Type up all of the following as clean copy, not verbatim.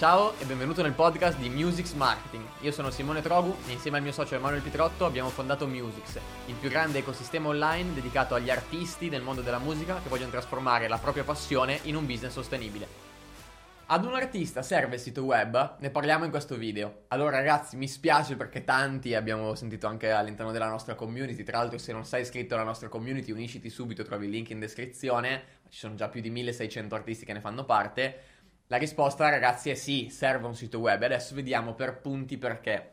Ciao e benvenuto nel podcast di Musics Marketing. Io sono Simone Trogu e insieme al mio socio Emanuele Pitrotto abbiamo fondato Musics, il più grande ecosistema online dedicato agli artisti del mondo della musica che vogliono trasformare la propria passione in un business sostenibile. Ad un artista serve il sito web? Ne parliamo in questo video. Allora ragazzi, mi spiace perché tanti abbiamo sentito anche all'interno della nostra community. Tra l'altro, se non sei iscritto alla nostra community, unisciti subito, trovi il link in descrizione. Ci sono già più di 1600 artisti che ne fanno parte. La risposta, ragazzi, è sì, serve un sito web. Adesso vediamo per punti perché.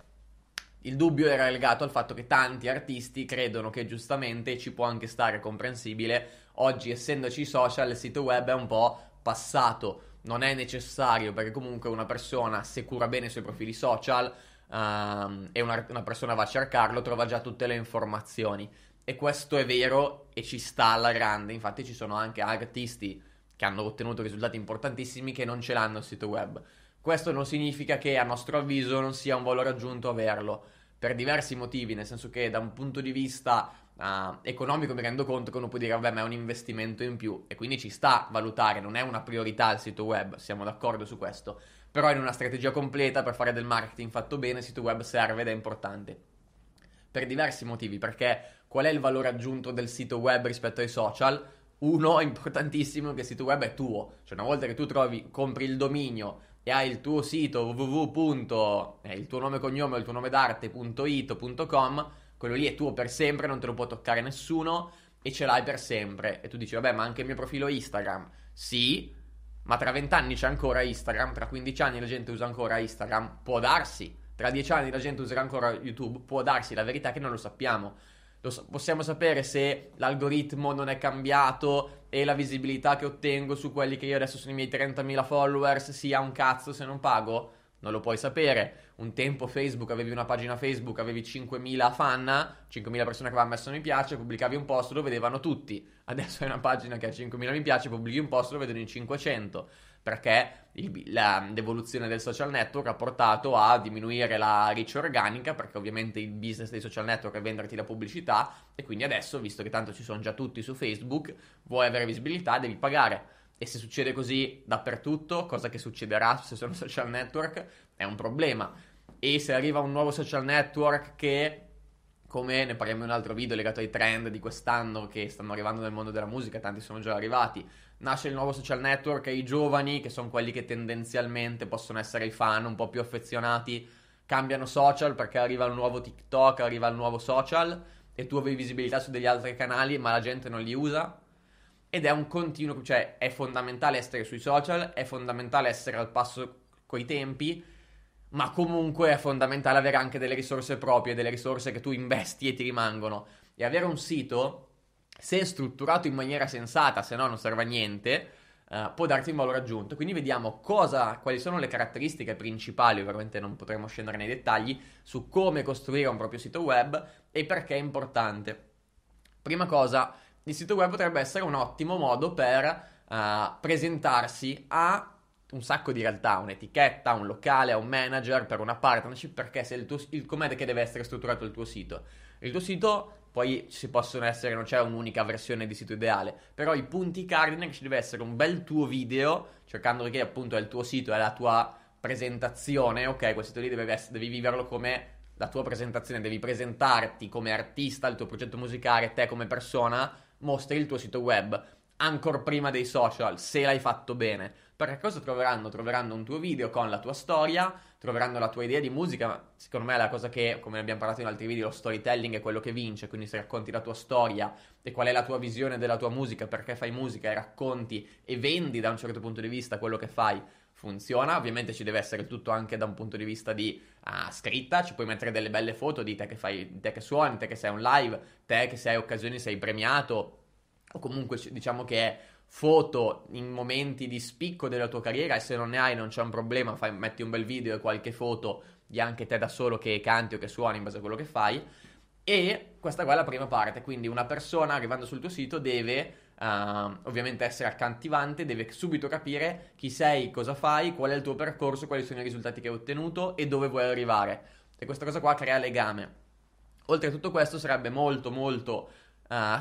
Il dubbio era legato al fatto che tanti artisti credono che, giustamente, ci può anche stare, comprensibile, oggi essendoci i social, il sito web è un po' passato. Non è necessario, perché comunque una persona, se cura bene i suoi profili social e una persona va a cercarlo, trova già tutte le informazioni. E questo è vero e ci sta alla grande. Infatti ci sono anche artisti che hanno ottenuto risultati importantissimi che non ce l'hanno il sito web. Questo non significa che, a nostro avviso, non sia un valore aggiunto averlo, per diversi motivi, nel senso che da un punto di vista economico mi rendo conto che uno può dire vabbè, ma è un investimento in più, e quindi ci sta a valutare, non è una priorità il sito web, siamo d'accordo su questo, però in una strategia completa per fare del marketing fatto bene il sito web serve ed è importante. Per diversi motivi, perché qual è il valore aggiunto del sito web rispetto ai social? Uno, importantissimo, che il sito web è tuo, cioè una volta che tu compri il dominio e hai il tuo sito www. Il tuo nome e cognome o il tuo nome d'arte.it.com, quello lì è tuo per sempre, non te lo può toccare nessuno e ce l'hai per sempre. E tu dici vabbè, ma anche il mio profilo Instagram, sì, ma tra 20 anni c'è ancora Instagram, tra 15 anni la gente usa ancora Instagram, può darsi, tra 10 anni la gente userà ancora YouTube, può darsi, la verità è che non lo sappiamo. Possiamo sapere se l'algoritmo non è cambiato e la visibilità che ottengo su quelli che io adesso sono i miei 30.000 followers sia un cazzo se non pago? Non lo puoi sapere. Un tempo Facebook, avevi una pagina Facebook, avevi 5.000 fan, 5.000 persone che avevano messo mi piace, pubblicavi un post, lo vedevano tutti. Adesso è una pagina che ha 5.000 mi piace, pubblichi un post, lo vedono in 500, perché l'evoluzione del social network ha portato a diminuire la reach organica, perché ovviamente il business dei social network è venderti la pubblicità, e quindi adesso, visto che tanto ci sono già tutti su Facebook, vuoi avere visibilità, devi pagare. E se succede così dappertutto, cosa che succederà se sono social network, è un problema. E se arriva un nuovo social network che, come ne parliamo in un altro video legato ai trend di quest'anno che stanno arrivando nel mondo della musica, tanti sono già arrivati, nasce il nuovo social network e i giovani, che sono quelli che tendenzialmente possono essere i fan un po' più affezionati, cambiano social perché arriva il nuovo TikTok, arriva il nuovo social e tu avevi visibilità su degli altri canali ma la gente non li usa, ed è un continuo, cioè è fondamentale essere sui social, è fondamentale essere al passo coi tempi, ma comunque è fondamentale avere anche delle risorse proprie, delle risorse che tu investi e ti rimangono. E avere un sito, se strutturato in maniera sensata, se no non serve a niente, può darti un valore aggiunto. Quindi vediamo quali sono le caratteristiche principali, ovviamente non potremo scendere nei dettagli, su come costruire un proprio sito web e perché è importante. Prima cosa, il sito web potrebbe essere un ottimo modo per presentarsi a un sacco di realtà, un'etichetta, un locale, un manager, per una partnership, perché se com'è che deve essere strutturato il tuo sito? Il tuo sito, poi ci possono essere, non c'è un'unica versione di sito ideale, però i punti cardine, che ci deve essere un bel tuo video, cercando che appunto è il tuo sito, è la tua presentazione, ok, quel sito lì devi viverlo come la tua presentazione, devi presentarti come artista, il tuo progetto musicale, te come persona, mostri il tuo sito web, ancor prima dei social, se l'hai fatto bene. Perché cosa troveranno? Troveranno un tuo video con la tua storia, troveranno la tua idea di musica. Secondo me è la cosa che, come abbiamo parlato in altri video, lo storytelling è quello che vince, quindi se racconti la tua storia e qual è la tua visione della tua musica, perché fai musica e racconti e vendi da un certo punto di vista quello che fai, funziona. Ovviamente ci deve essere tutto anche da un punto di vista di scritta, ci puoi mettere delle belle foto di te che fai, te che suoni, te che sei un live, te che se hai occasioni sei premiato, o comunque diciamo che è foto in momenti di spicco della tua carriera, e se non ne hai non c'è un problema, metti un bel video e qualche foto di anche te da solo che canti o che suoni in base a quello che fai. E questa qua è la prima parte, quindi una persona arrivando sul tuo sito deve ovviamente essere accattivante, deve subito capire chi sei, cosa fai, qual è il tuo percorso, quali sono i risultati che hai ottenuto e dove vuoi arrivare, e questa cosa qua crea legame. Oltre a tutto questo sarebbe molto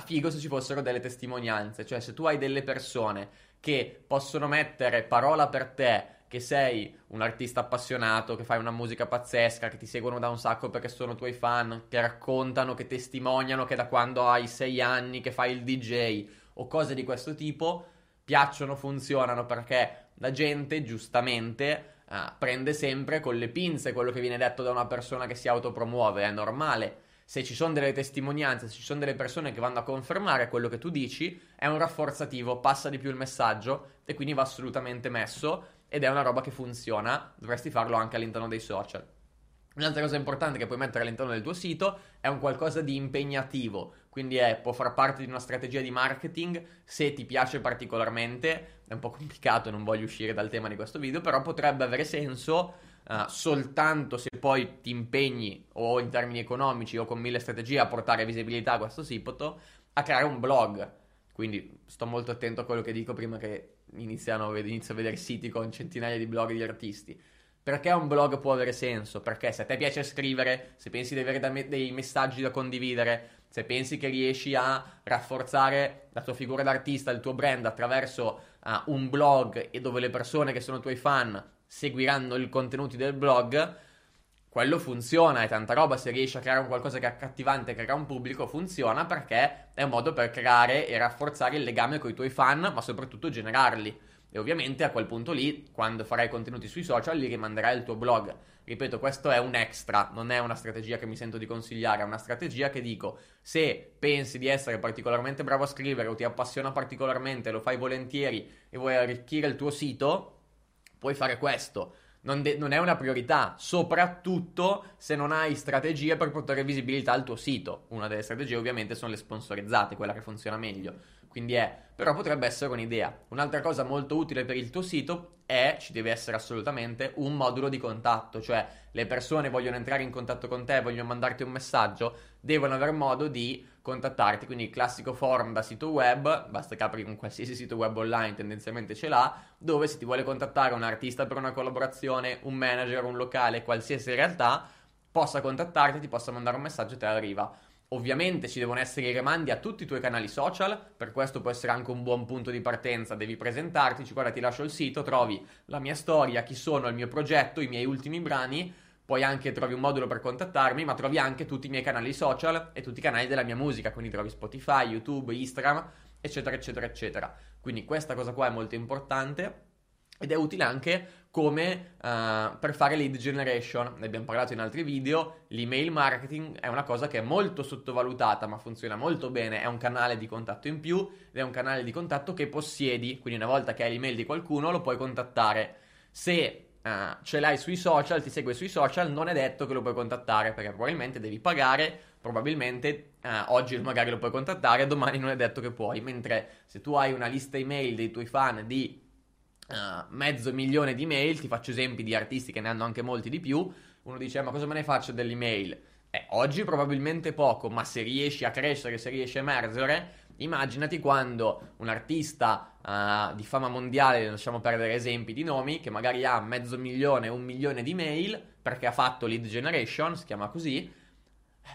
figo se ci fossero delle testimonianze, cioè se tu hai delle persone che possono mettere parola per te che sei un artista appassionato, che fai una musica pazzesca, che ti seguono da un sacco perché sono tuoi fan, che raccontano, che testimoniano che da quando hai 6 anni che fai il DJ o cose di questo tipo, piacciono, funzionano, perché la gente giustamente prende sempre con le pinze quello che viene detto da una persona che si autopromuove, è normale. Se ci sono delle testimonianze, se ci sono delle persone che vanno a confermare quello che tu dici, è un rafforzativo, passa di più il messaggio e quindi va assolutamente messo, ed è una roba che funziona, dovresti farlo anche all'interno dei social. Un'altra cosa importante che puoi mettere all'interno del tuo sito è un qualcosa di impegnativo, quindi può far parte di una strategia di marketing se ti piace particolarmente. È un po' complicato, non voglio uscire dal tema di questo video, però potrebbe avere senso soltanto se poi ti impegni, o in termini economici o con 1000 strategie, a portare visibilità a questo sito, a creare un blog. Quindi sto molto attento a quello che dico prima che inizio a vedere siti con centinaia di blog di artisti. Perché un blog può avere senso? Perché se a te piace scrivere, se pensi di avere dei messaggi da condividere, se pensi che riesci a rafforzare la tua figura d'artista, il tuo brand attraverso un blog, e dove le persone che sono tuoi fan seguiranno i contenuti del blog, quello funziona, è tanta roba. Se riesci a creare un qualcosa che è accattivante, che crea un pubblico, funziona, perché è un modo per creare e rafforzare il legame con i tuoi fan, ma soprattutto generarli. E ovviamente a quel punto lì, quando farai contenuti sui social, li rimanderai al tuo blog. Ripeto, questo è un extra, non è una strategia che mi sento di consigliare, è una strategia che dico, se pensi di essere particolarmente bravo a scrivere o ti appassiona particolarmente, lo fai volentieri e vuoi arricchire il tuo sito, puoi fare questo, non è una priorità, soprattutto se non hai strategie per portare visibilità al tuo sito. Una delle strategie ovviamente sono le sponsorizzate, quella che funziona meglio, quindi però potrebbe essere un'idea. Un'altra cosa molto utile per il tuo sito è, ci deve essere assolutamente, un modulo di contatto, cioè le persone vogliono entrare in contatto con te, vogliono mandarti un messaggio, devono aver modo di contattarti, quindi il classico form da sito web, basta che apri un qualsiasi sito web online, tendenzialmente ce l'ha, dove se ti vuole contattare un artista per una collaborazione, un manager, un locale, qualsiasi realtà, possa contattarti, ti possa mandare un messaggio e te arriva. Ovviamente ci devono essere i rimandi a tutti i tuoi canali social, per questo può essere anche un buon punto di partenza, devi presentarti, guarda ti lascio il sito, trovi la mia storia, chi sono, il mio progetto, i miei ultimi brani, poi anche trovi un modulo per contattarmi, ma trovi anche tutti i miei canali social e tutti i canali della mia musica, quindi trovi Spotify, YouTube, Instagram, eccetera, eccetera, eccetera. Quindi questa cosa qua è molto importante ed è utile anche come per fare lead generation, ne abbiamo parlato in altri video. L'email marketing è una cosa che è molto sottovalutata, ma funziona molto bene, è un canale di contatto in più ed è un canale di contatto che possiedi, quindi una volta che hai l'email di qualcuno lo puoi contattare. Se ce l'hai sui social, ti segue sui social, non è detto che lo puoi contattare, perché probabilmente devi pagare, probabilmente oggi magari lo puoi contattare, domani non è detto che puoi, mentre se tu hai una lista email dei tuoi fan di 500.000 di email, ti faccio esempi di artisti che ne hanno anche molti di più, uno dice ma cosa me ne faccio dell'email? Oggi probabilmente poco, ma se riesci a crescere, se riesci a emergere, immaginati quando un artista di fama mondiale, lasciamo perdere esempi di nomi, che magari ha 500.000, 1.000.000 di mail, perché ha fatto lead generation, si chiama così,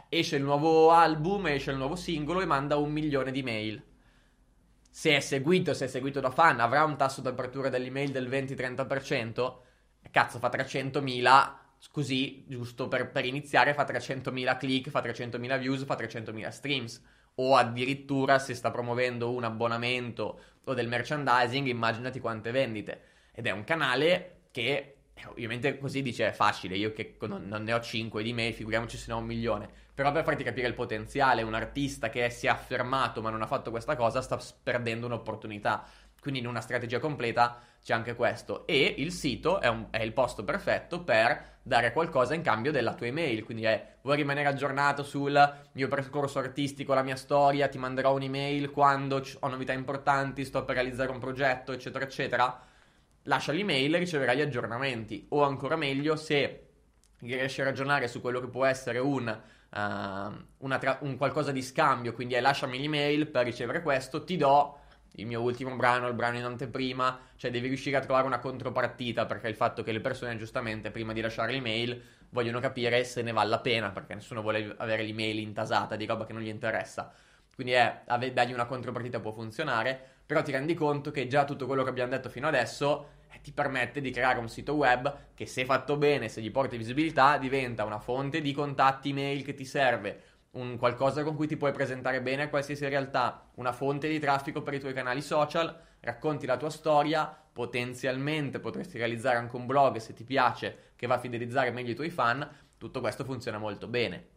esce il nuovo album, esce il nuovo singolo e manda 1.000.000 di mail. Se è seguito da fan, avrà un tasso d'apertura dell'email del 20-30%, cazzo fa 300.000... così, giusto per iniziare, fa 300.000 click, fa 300.000 views, fa 300.000 streams. O addirittura se sta promuovendo un abbonamento o del merchandising, immaginati quante vendite. Ed è un canale che ovviamente così dice è facile, io che non ne ho 5 di mail, figuriamoci se ne ho 1.000.000. Però per farti capire il potenziale, un artista che si è affermato ma non ha fatto questa cosa sta perdendo un'opportunità. Quindi in una strategia completa c'è anche questo. E il sito è il posto perfetto per dare qualcosa in cambio della tua email. Quindi vuoi rimanere aggiornato sul mio percorso artistico, la mia storia, ti manderò un'email quando ho novità importanti, sto per realizzare un progetto, eccetera, eccetera. Lascia l'email e riceverai gli aggiornamenti. O ancora meglio, se riesci a ragionare su quello che può essere un qualcosa di scambio, quindi lasciami l'email per ricevere questo, ti do il mio ultimo brano, il brano in anteprima, cioè devi riuscire a trovare una contropartita, perché il fatto che le persone giustamente prima di lasciare l'email vogliono capire se ne vale la pena, perché nessuno vuole avere l'email intasata di roba che non gli interessa. Quindi dargli una contropartita può funzionare, però ti rendi conto che già tutto quello che abbiamo detto fino adesso ti permette di creare un sito web che, se fatto bene, se gli porti visibilità, diventa una fonte di contatti email che ti serve, un qualcosa con cui ti puoi presentare bene a qualsiasi realtà, una fonte di traffico per i tuoi canali social, racconti la tua storia, potenzialmente potresti realizzare anche un blog, se ti piace, che va a fidelizzare meglio i tuoi fan. Tutto questo funziona molto bene.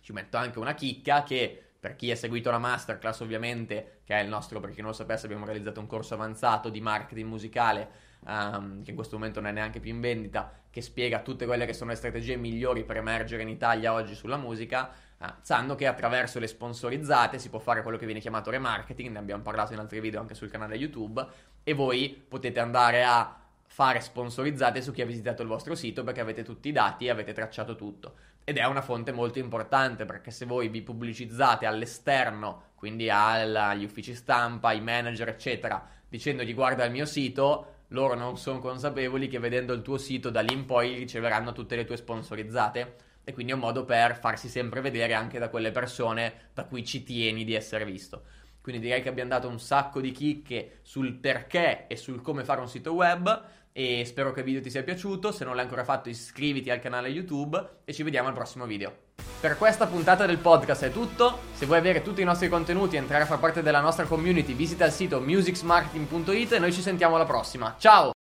Ci metto anche una chicca che, per chi ha seguito la masterclass ovviamente, che è il nostro, per chi non lo sapesse, abbiamo realizzato un corso avanzato di marketing musicale, che in questo momento non è neanche più in vendita, che spiega tutte quelle che sono le strategie migliori per emergere in Italia oggi sulla musica, sanno che attraverso le sponsorizzate si può fare quello che viene chiamato remarketing, ne abbiamo parlato in altri video anche sul canale YouTube, e voi potete andare a fare sponsorizzate su chi ha visitato il vostro sito, perché avete tutti i dati e avete tracciato tutto. Ed è una fonte molto importante, perché se voi vi pubblicizzate all'esterno, quindi agli uffici stampa, ai manager eccetera, dicendogli guarda il mio sito, loro non sono consapevoli che vedendo il tuo sito da lì in poi riceveranno tutte le tue sponsorizzate, e quindi è un modo per farsi sempre vedere anche da quelle persone da cui ci tieni di essere visto. Quindi direi che abbiamo dato un sacco di chicche sul perché e sul come fare un sito web, e spero che il video ti sia piaciuto. Se non l'hai ancora fatto, iscriviti al canale YouTube e ci vediamo al prossimo video. Per questa puntata del podcast è tutto. Se vuoi avere tutti i nostri contenuti e entrare a far parte della nostra community, visita il sito musicsmarketing.it e noi ci sentiamo alla prossima. Ciao!